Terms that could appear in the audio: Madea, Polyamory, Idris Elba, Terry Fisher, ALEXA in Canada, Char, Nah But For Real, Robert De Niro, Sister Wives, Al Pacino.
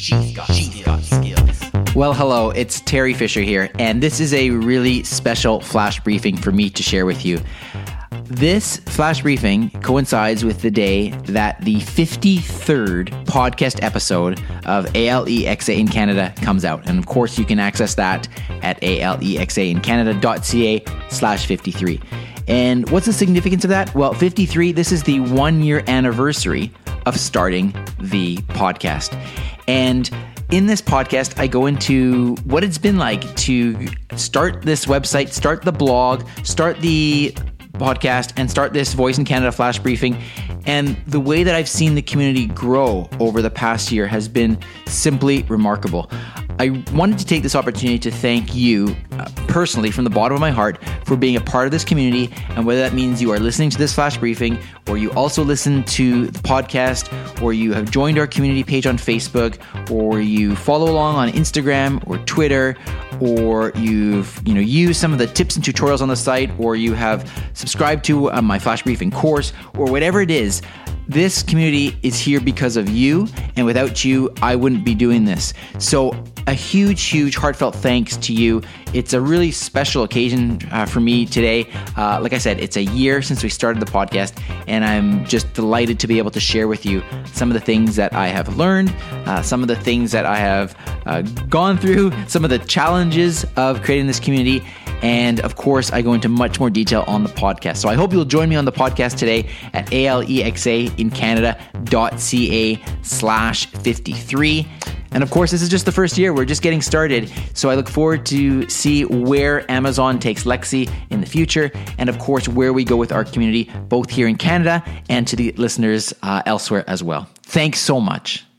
She's got skills. Well, hello, it's Terry Fisher here, and this is a really special flash briefing for me to share with you. This flash briefing coincides with the day that the 53rd podcast episode of ALEXA in Canada comes out. And of course, you can access that at alexaincanada.ca/53. And what's the significance of that? Well, 53, this is the 1-year anniversary of starting the podcast. And in this podcast, I go into what it's been like to start this website, start the blog, start the podcast, and start this Voice in Canada flash briefing. And the way that I've seen the community grow over the past year has been simply remarkable. I wanted to take this opportunity to thank you personally from the bottom of my heart for being a part of this community. And whether that means you are listening to this flash briefing, or you also listen to the podcast, or you have joined our community page on Facebook, or you follow along on Instagram or Twitter, or you've used some of the tips and tutorials on the site, or you have subscribed to my flash briefing course, or whatever it is, this community is here because of you, and without you, I wouldn't be doing this. So a huge, huge heartfelt thanks to you. It's a really special occasion for me today. Like I said, it's a year since we started the podcast, and I'm just delighted to be able to share with you some of the things that I have learned, some of the things that I have gone through, some of the challenges of creating this community. And of course, I go into much more detail on the podcast. So I hope you'll join me on the podcast today at alexaincanada.ca/53. And of course, this is just the first year. We're just getting started. So I look forward to see where Amazon takes Lexi in the future. And of course, where we go with our community, both here in Canada and to the listeners elsewhere as well. Thanks so much.